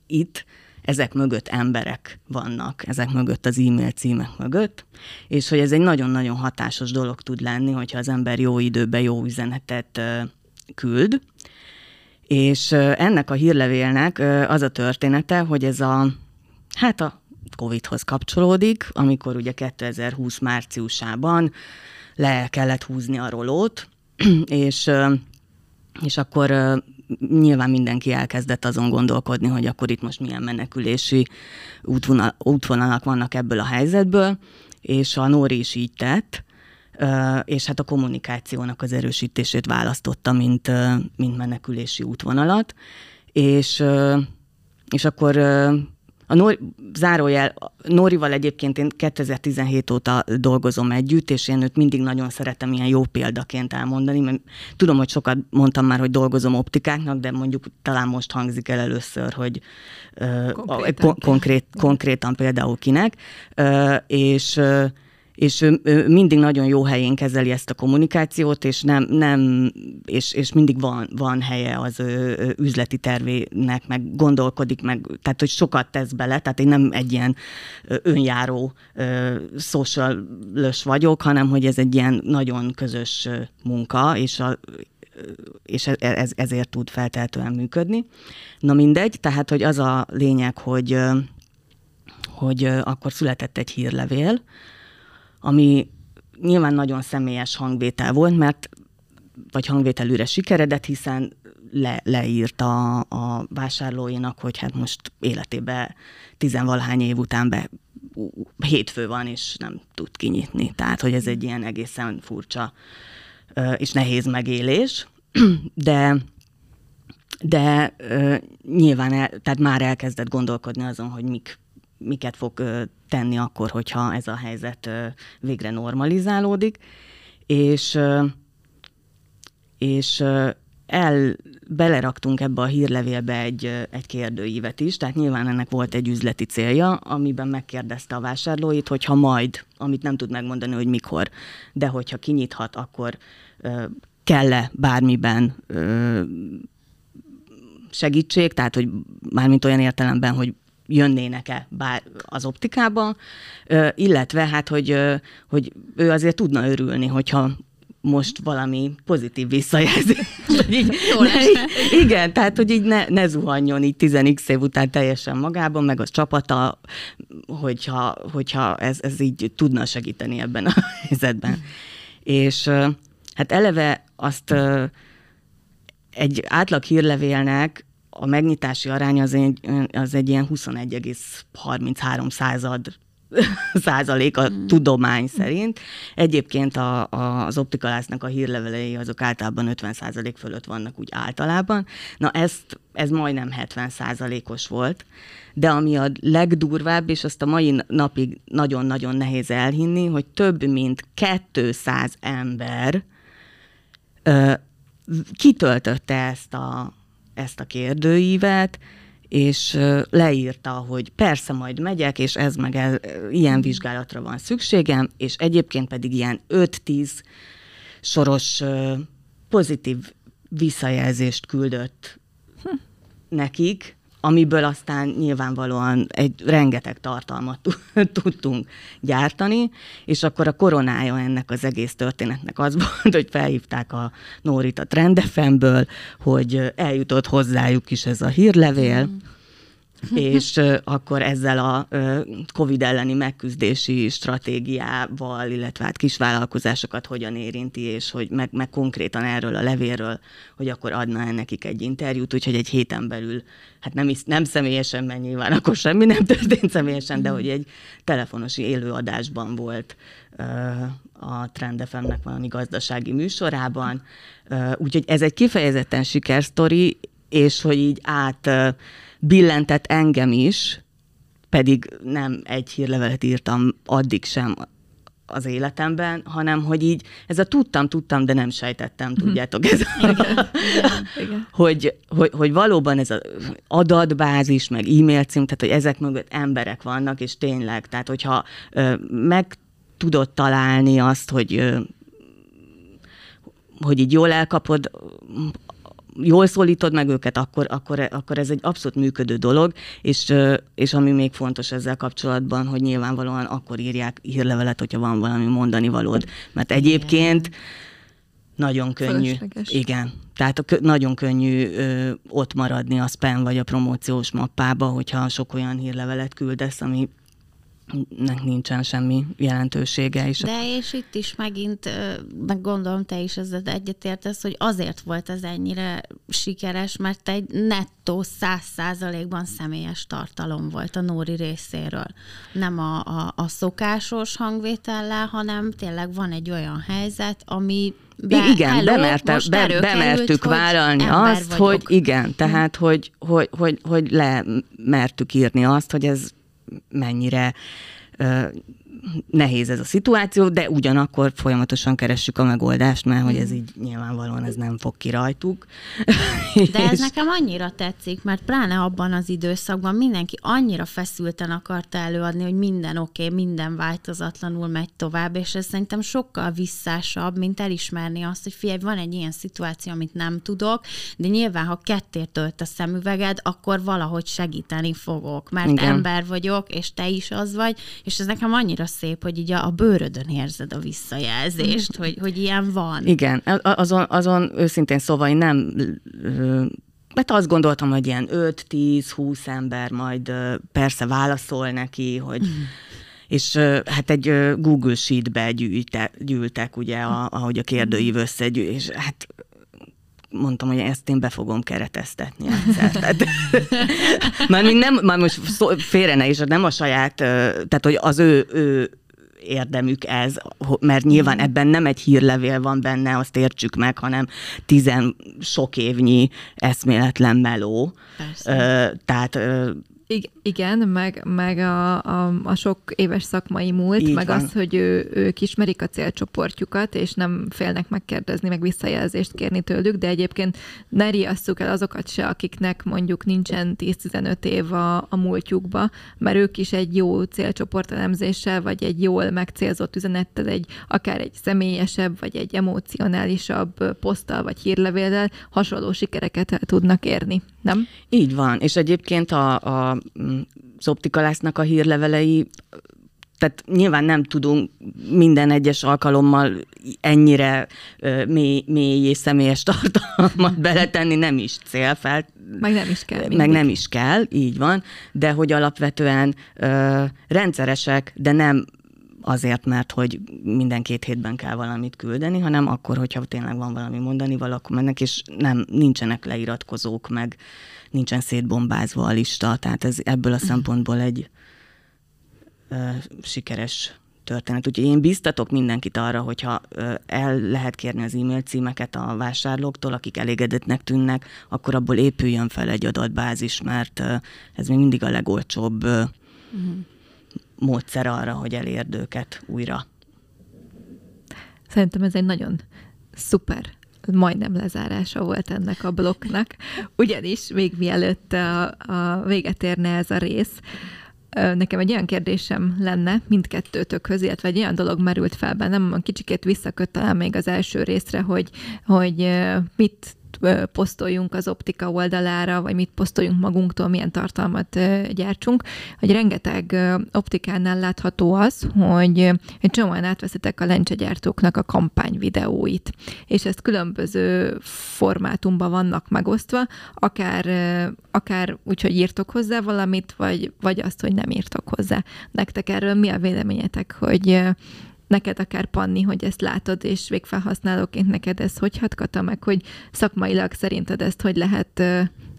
itt ezek mögött emberek vannak, ezek mögött az e-mail címek mögött, és hogy ez egy nagyon-nagyon hatásos dolog tud lenni, hogyha az ember jó időben jó üzenetet küld. És ennek a hírlevélnek az a története, hogy ez a Covid-hoz kapcsolódik, amikor ugye 2020 márciusában le kellett húzni a rolót, és akkor nyilván mindenki elkezdett azon gondolkodni, hogy akkor itt most milyen menekülési útvonalak vannak ebből a helyzetből, és a Nóri is így tett, és hát a kommunikációnak az erősítését választotta, mint menekülési útvonalat, és akkor a Nórival egyébként én 2017 óta dolgozom együtt, és én őt mindig nagyon szeretem ilyen jó példaként elmondani, mert tudom, hogy sokat mondtam már, hogy dolgozom optikáknak, de mondjuk talán most hangzik el először, hogy konkrétan például kinek, és ő mindig nagyon jó helyén kezeli ezt a kommunikációt, és és mindig van helye az üzleti tervének, meg gondolkodik, meg, tehát hogy sokat tesz bele, tehát én nem egy ilyen önjáró social-ös vagyok, hanem hogy ez egy ilyen nagyon közös munka, és ezért tud feltehetően működni. Na mindegy, tehát hogy az a lényeg, hogy akkor született egy hírlevél, ami nyilván nagyon személyes hangvétel volt, vagy hangvételűre sikeredett, hiszen leírt a vásárlóinak, hogy hát most életében 10-valahány év után hétfő van, és nem tud kinyitni. Tehát, hogy ez egy ilyen egészen furcsa és nehéz megélés, de nyilván tehát már elkezdett gondolkodni azon, hogy miket fog tenni akkor, hogyha ez a helyzet végre normalizálódik, és beleraktunk ebbe a hírlevélbe egy kérdőívet is, tehát nyilván ennek volt egy üzleti célja, amiben megkérdezte a vásárlóit, hogyha majd, amit nem tud megmondani, hogy mikor, de hogyha kinyithat, akkor kell-e bármiben segítség, tehát hogy mármint olyan értelemben, hogy jönnének-e az optikába, illetve hát, hogy ő azért tudna örülni, hogyha most valami pozitív visszajelzés. Igen, tehát, hogy így ne zuhanjon így 10x év után teljesen magában, meg az csapata, hogyha ez így tudna segíteni ebben a helyzetben. És hát eleve azt egy átlag hírlevélnek a megnyitási arány az egy ilyen 21,33% a tudomány szerint. Egyébként az optikalásznak a hírlevelei azok általában 50% fölött vannak úgy általában. Na ez majdnem 70%-os volt, de ami a legdurvább, és azt a mai napig nagyon-nagyon nehéz elhinni, hogy több mint 200 ember kitöltötte ezt a kérdőívet, és leírta, hogy persze majd megyek, és ez meg ilyen vizsgálatra van szükségem, és egyébként pedig ilyen 5-10 soros pozitív visszajelzést küldött nekik, amiből aztán nyilvánvalóan rengeteg tartalmat tudtunk gyártani, és akkor a koronája ennek az egész történetnek az volt, hogy felhívták a Nórit a Trend FM-ből, hogy eljutott hozzájuk is ez a hírlevél, és akkor ezzel a COVID elleni megküzdési stratégiával, illetve hát kisvállalkozásokat hogyan érinti, és hogy meg konkrétan erről a levélről, hogy akkor adna nekik egy interjút, úgyhogy egy héten belül, hát nem személyesen, mert nyilván akkor semmi nem történt személyesen, de hogy egy telefonos élőadásban volt a Trend FM-nek valami gazdasági műsorában. Úgyhogy ez egy kifejezetten sikersztori, és hogy így billentett engem is, pedig nem egy hírlevelet írtam addig sem az életemben, hanem hogy így, ez a tudtam, de nem sejtettem, tudjátok ez. Igen. Hogy valóban ez az adatbázis, meg e-mail cím, tehát hogy ezek mögött emberek vannak, és tényleg, tehát hogyha meg tudod találni azt, hogy így jól elkapod, jól szólítod meg őket, akkor ez egy abszolút működő dolog, és ami még fontos ezzel kapcsolatban, hogy nyilvánvalóan akkor írják hírlevelet, hogyha van valami mondani valód. Mert egyébként nagyon könnyű. Fölösleges. Igen. Tehát nagyon könnyű ott maradni a spam vagy a promóciós mappába, hogyha sok olyan hírlevelet küldesz, ami nincsen semmi jelentősége is. De és itt is megint, meg gondolom te is ezzel egyetértesz, hogy azért volt ez ennyire sikeres, mert egy nettó 100%-ban személyes tartalom volt a Nóri részéről. Nem a szokásos hangvétellel, hanem tényleg van egy olyan helyzet, ami bemertük vállalni azt, hogy igen, tehát hogy lemertük írni azt, hogy ez mennyire nehéz ez a szituáció, de ugyanakkor folyamatosan keressük a megoldást, mert hogy ez így nyilvánvalóan ez nem fog ki rajtuk. De ez nekem annyira tetszik, mert pláne abban az időszakban mindenki annyira feszülten akarta előadni, hogy minden oké, minden változatlanul megy tovább, és ez szerintem sokkal visszásabb, mint elismerni azt, hogy figyelj, van egy ilyen szituáció, amit nem tudok, de nyilván, ha ketté tölt a szemüveged, akkor valahogy segíteni fogok, mert igen, ember vagyok, és te is az vagy, és ez nekem annyira szép, hogy így a bőrödön érzed a visszajelzést, hogy ilyen van. Igen, azon őszintén szóval én nem, mert azt gondoltam, hogy ilyen 5-10-20 ember majd persze válaszol neki, hogy és hát egy Google Sheet-be gyűltek ugye, ahogy a kérdőív összegyűl, és hát mondtam, hogy ezt én be fogom kereteztetni egyszer. Már most félre ne is, nem a saját, tehát hogy az ő érdemük ez, mert nyilván ebben nem egy hírlevél van benne, azt értsük meg, hanem sok évnyi eszméletlen meló. Tehát... Igen, meg a sok éves szakmai múlt, így meg van. Az, hogy ők ismerik a célcsoportjukat, és nem félnek megkérdezni, meg visszajelzést kérni tőlük, de egyébként ne riasszuk el azokat se, akiknek mondjuk nincsen 10-15 év a múltjukba, mert ők is egy jó célcsoportelemzéssel, vagy egy jól megcélzott üzenettel, akár egy személyesebb, vagy egy emocionálisabb poszttal, vagy hírlevéllel hasonló sikereket el tudnak érni, nem? Így van, és egyébként az optikalásznak a hírlevelei, tehát nyilván nem tudunk minden egyes alkalommal ennyire mély és személyes tartalmat beletenni, nem is cél fel. Meg nem is kell. Mindig. Meg nem is kell, így van, de hogy alapvetően rendszeresek, de nem azért, mert hogy minden 2 hétben kell valamit küldeni, hanem akkor, hogyha tényleg van valami mondani, valaki mennek, és nincsenek leiratkozók, meg nincsen szétbombázva a lista, tehát ez ebből a szempontból egy sikeres történet. Úgyhogy én biztatok mindenkit arra, hogyha el lehet kérni az e-mail címeket a vásárlóktól, akik elégedettnek tűnnek, akkor abból épüljön fel egy adatbázis, mert ez még mindig a legolcsóbb módszer arra, hogy elérd őket újra. Szerintem ez egy nagyon szuper, majdnem lezárása volt ennek a blokknak, ugyanis még mielőtt a véget érne ez a rész, nekem egy olyan kérdésem lenne mindkettőtökhöz, illetve egy olyan dolog merült fel bennem, kicsikét visszaköt talán még az első részre, hogy mit posztoljunk az optika oldalára, vagy mit posztoljunk magunktól, milyen tartalmat gyártsunk, hogy rengeteg optikánál látható az, hogy csomóan átveszitek a lencsegyártóknak a kampányvideóit, és ezt különböző formátumban vannak megosztva, akár úgy, hogy írtok hozzá valamit, vagy azt, hogy nem írtok hozzá. Nektek erről mi a véleményetek, hogy neked akár, Panni, hogy ezt látod, és végfelhasználóként neked ez hogy hat, Kata, meg hogy szakmailag szerinted ezt hogy lehet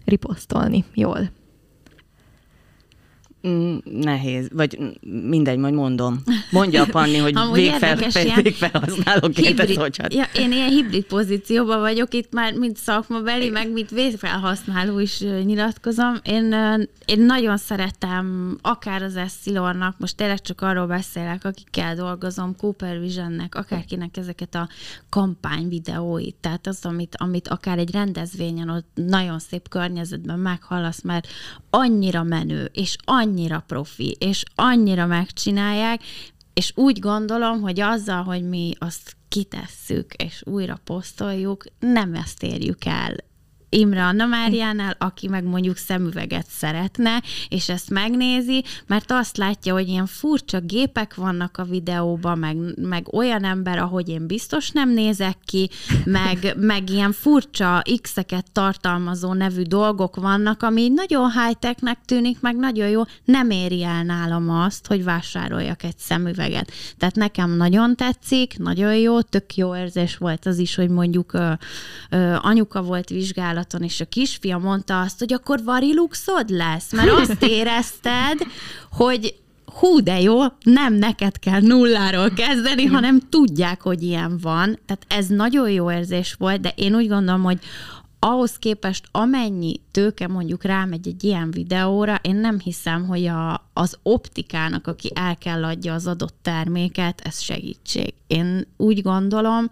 riposztolni jól? Nehéz, vagy mindegy, majd mondom. Mondja a Panni, hogy végfelhasználóként ez hogy hat. Ja, én ilyen hibrid pozícióban vagyok, itt már mint szakmabeli, meg mint végfelhasználó is nyilatkozom. Én nagyon szeretem akár az Eszilornak, most tényleg csak arról beszélek, akikkel dolgozom, Cooper Visionnek, akárkinek ezeket a kampányvideóit, tehát az, amit akár egy rendezvényen ott nagyon szép környezetben meghallasz, mert annyira menő, és annyira profi, és annyira megcsinálják, és úgy gondolom, hogy azzal, hogy mi azt kitesszük, és újra posztoljuk, nem ezt érjük el Imre Annamáriánál, aki meg mondjuk szemüveget szeretne, és ezt megnézi, mert azt látja, hogy ilyen furcsa gépek vannak a videóban, meg olyan ember, ahogy én biztos nem nézek ki, meg ilyen furcsa X-eket tartalmazó nevű dolgok vannak, ami nagyon high-technek tűnik, meg nagyon jó, nem éri el nálam azt, hogy vásároljak egy szemüveget. Tehát nekem nagyon tetszik, nagyon jó, tök jó érzés volt az is, hogy mondjuk anyuka volt vizsgálat, kapcsolaton, és a kisfia mondta azt, hogy akkor Variluxod lesz, mert azt érezted, hogy hú, de jó, nem neked kell nulláról kezdeni, hanem tudják, hogy ilyen van. Tehát ez nagyon jó érzés volt, de én úgy gondolom, hogy ahhoz képest amennyi tőke mondjuk rámegy egy ilyen videóra, én nem hiszem, hogy az optikának, aki el kell adja az adott terméket, ez segítség. Én úgy gondolom,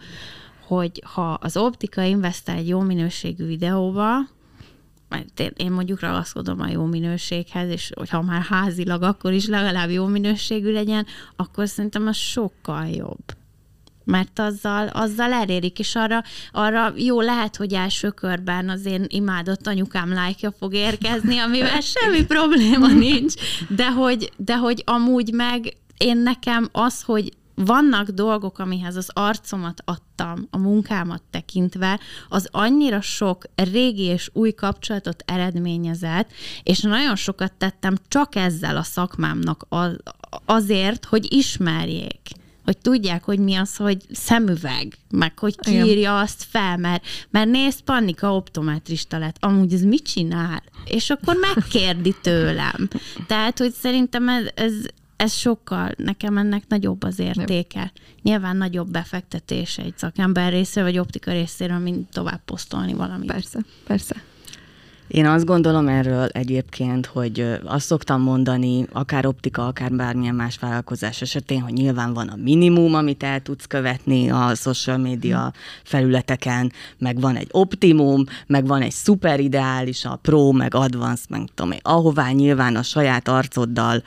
hogy ha az optika investál egy jó minőségű videóba, mert én mondjuk ragaszkodom a jó minőséghez, és ha már házilag, akkor is legalább jó minőségű legyen, akkor szerintem az sokkal jobb. Mert azzal elérik, és arra jó lehet, hogy első körben az én imádott anyukám lájkja fog érkezni, amivel semmi probléma nincs, de hogy amúgy meg én nekem az, hogy vannak dolgok, amihez az arcomat adtam, a munkámat tekintve, az annyira sok régi és új kapcsolatot eredményezett, és nagyon sokat tettem csak ezzel a szakmámnak azért, hogy ismerjék. Hogy tudják, hogy mi az, hogy szemüveg, meg hogy kiírja azt fel, mert nézd, Pannika optometrista lett, amúgy ez mit csinál? És akkor megkérdi tőlem. Tehát, hogy szerintem ez sokkal, nekem ennek nagyobb az értéke. Nem. Nyilván nagyobb befektetése egy szakember részéről, vagy optika részéről, mint tovább posztolni valamit. Persze, persze. Én azt gondolom erről egyébként, hogy azt szoktam mondani, akár optika, akár bármilyen más vállalkozás esetén, hogy nyilván van a minimum, amit el tudsz követni a social media felületeken, meg van egy optimum, meg van egy szuper ideális, a pro, meg advanced, meg tudom én, ahová nyilván a saját arcoddal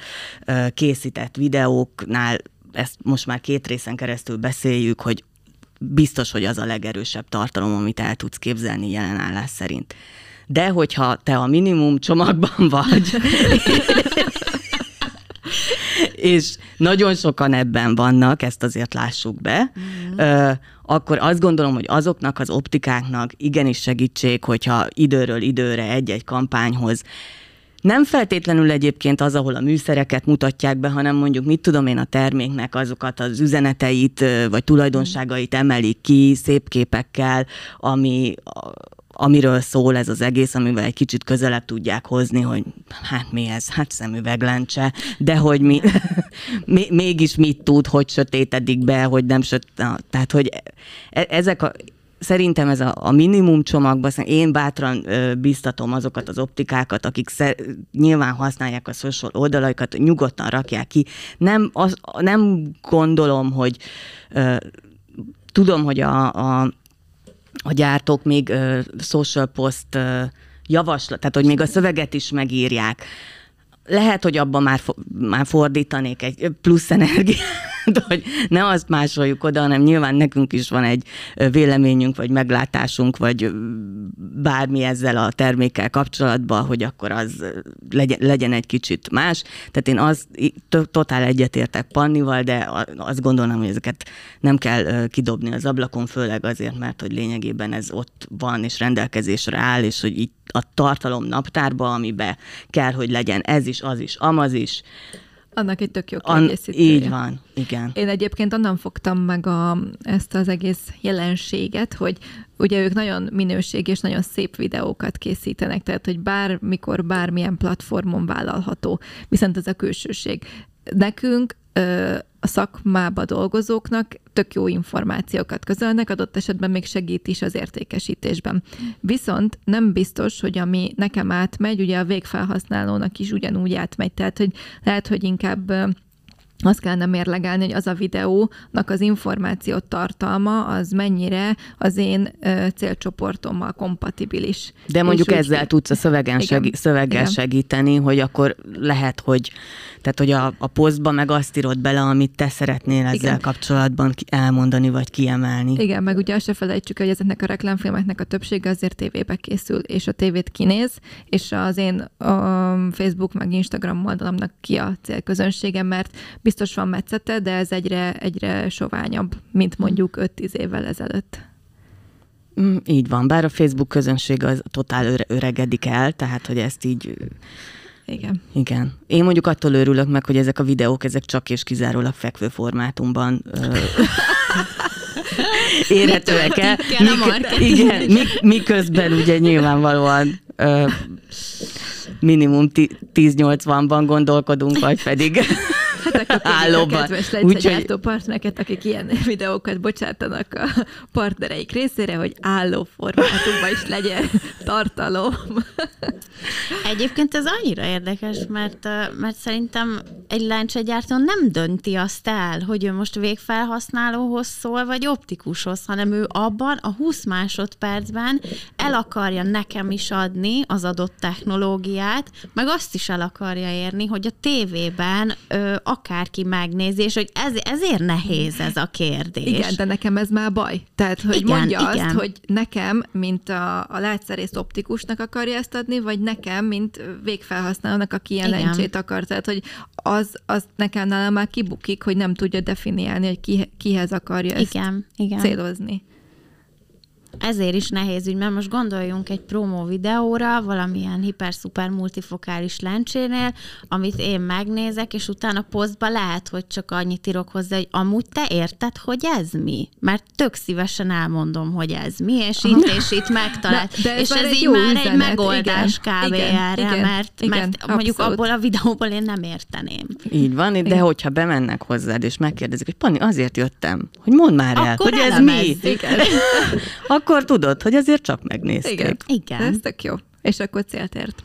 készített videóknál, ezt most már 2 részen keresztül beszéljük, hogy biztos, hogy az a legerősebb tartalom, amit el tudsz képzelni jelen állás szerint. De hogyha te a minimum csomagban vagy, és nagyon sokan ebben vannak, ezt azért lássuk be, akkor azt gondolom, hogy azoknak az optikáknak igenis segítség, hogyha időről időre egy-egy kampányhoz. Nem feltétlenül egyébként az, ahol a műszereket mutatják be, hanem mondjuk, mit tudom én, a terméknek azokat az üzeneteit, vagy tulajdonságait emelik ki szép képekkel, amiről szól ez az egész, amivel egy kicsit közelebb tudják hozni, hogy hát mi ez, hát szemüveglencse, de hogy mégis mit tud, hogy sötétedik be, hogy nem sötét. Tehát, hogy szerintem ez a minimum csomagban, én bátran biztatom azokat az optikákat, akik nyilván használják a social oldalaikat, nyugodtan rakják ki. Nem gondolom, hogy tudom, hogy a gyártók még social post javaslat, tehát hogy még a szöveget is megírják. Lehet, hogy abban már fordítanék egy plusz energiát, hogy ne azt másoljuk oda, hanem nyilván nekünk is van egy véleményünk, vagy meglátásunk, vagy bármi ezzel a termékkel kapcsolatban, hogy akkor az legyen egy kicsit más. Tehát én totál egyetértek Pannival, de azt gondolom, hogy ezeket nem kell kidobni az ablakon, főleg azért, mert hogy lényegében ez ott van, és rendelkezésre áll, és hogy így a tartalom naptárba, amiben kell, hogy legyen ez is, az is, amaz is. Annak egy tök jó kiegészítője. Így van, igen. Én egyébként onnan fogtam meg ezt az egész jelenséget, hogy ugye ők nagyon minőségi és nagyon szép videókat készítenek, tehát hogy bármikor, bármilyen platformon vállalható. Viszont ez a külsőség. Nekünk a szakmába dolgozóknak tök jó információkat közölnek, adott esetben még segít is az értékesítésben. Viszont nem biztos, hogy ami nekem átmegy, ugye a végfelhasználónak is ugyanúgy átmegy, tehát hogy lehet, hogy inkább azt kellene mérlegelni, hogy az a videónak az információ tartalma az mennyire az én célcsoportommal kompatibilis. De mondjuk ezzel tudsz a szöveggel segíteni, hogy akkor lehet, hogy tehát, hogy a posztba meg azt írod bele, amit te szeretnél ezzel kapcsolatban elmondani, vagy kiemelni. Igen, meg ugye azt se felejtsük, hogy ezeknek a reklámfilmeknek a többsége azért tévébe készül, és a tévét kinéz, és az én Facebook meg Instagram oldalamnak ki a célközönsége, mert biztos van metszete, de ez egyre soványabb, mint mondjuk 5-10 évvel ezelőtt. Így van, bár a Facebook közönség az totál öregedik el, tehát hogy ezt így... Igen. Én mondjuk attól örülök meg, hogy ezek a videók, ezek csak és kizárólag fekvő formátumban érhetőek el. Igen, miközben ugye nyilvánvalóan minimum 10-80-ban gondolkodunk, vagy pedig állóban. Kedves legyártó partnereket, akik ilyen videókat bocsátanak a partnereik részére, hogy álló formátumban is legyen tartalom. Egyébként ez annyira érdekes, mert szerintem egy láncsegyártó nem dönti azt el, hogy ő most végfelhasználóhoz szól, vagy optikushoz, hanem ő abban a 20 másodpercben el akarja nekem is adni az adott technológiát, meg azt is el akarja érni, hogy a tévében akárki megnézi, és hogy ezért nehéz ez a kérdés. Igen, de nekem ez már baj. Tehát, hogy igen, mondja igen. Azt, hogy nekem, mint a látszerész optikusnak akarja ezt adni, vagy nekem, mint végfelhasználónak, aki ilyen lencsét akar. Tehát, hogy az nekem nálam már kibukik, hogy nem tudja definiálni, hogy kihez akarja ezt célozni. Ezért is nehéz ügy, mert most gondoljunk egy promó videóra, valamilyen hiper-szuper multifokális lencsénél, amit én megnézek, és utána posztba lehet, hogy csak annyit írok hozzá, hogy amúgy te érted, hogy ez mi? Mert tök szívesen elmondom, hogy ez mi, és itt megtalált. És ez így már egy megoldás kb. Erre, mert mondjuk abból a videóból én nem érteném. Így van, de hogyha bemennek hozzád, és megkérdezik, hogy Panni, azért jöttem, hogy mondd már el, hogy ez mi? Akkor tudod, hogy azért csak megnézték. Igen. Ez tök jó. És akkor célt ért.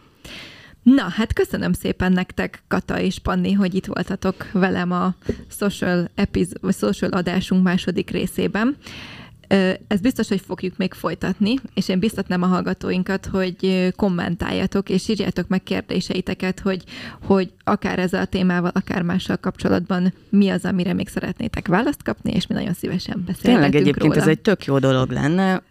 Na, hát köszönöm szépen nektek, Kata és Panni, hogy itt voltatok velem a social adásunk második részében. Ez biztos, hogy fogjuk még folytatni, és én biztatnám a hallgatóinkat, hogy kommentáljatok, és írjátok meg kérdéseiteket, hogy akár ezzel a témával, akár mással kapcsolatban mi az, amire még szeretnétek választ kapni, és mi nagyon szívesen beszélgetünk róla. Tényleg egyébként ez egy tök jó dolog lenne,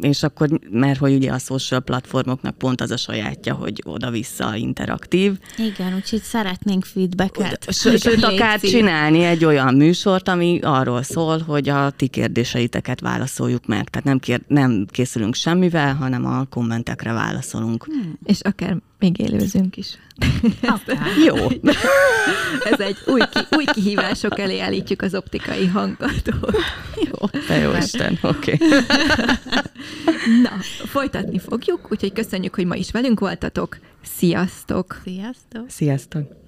és akkor, mert hogy ugye a social platformoknak pont az a sajátja, hogy oda-vissza interaktív. Igen, úgyhogy szeretnénk feedbacket. Sőt, akár csinálni egy olyan műsort, ami arról szól, hogy a ti kérdéseiteket válaszoljuk meg. Tehát nem készülünk semmivel, hanem a kommentekre válaszolunk. És akár még élőzünk is. Jó. Ez egy új kihívások elé állítjuk az optikai hangadót. Jó. De jó Isten, oké. Na, folytatni fogjuk, úgyhogy köszönjük, hogy ma is velünk voltatok. Sziasztok! Sziasztok! Sziasztok!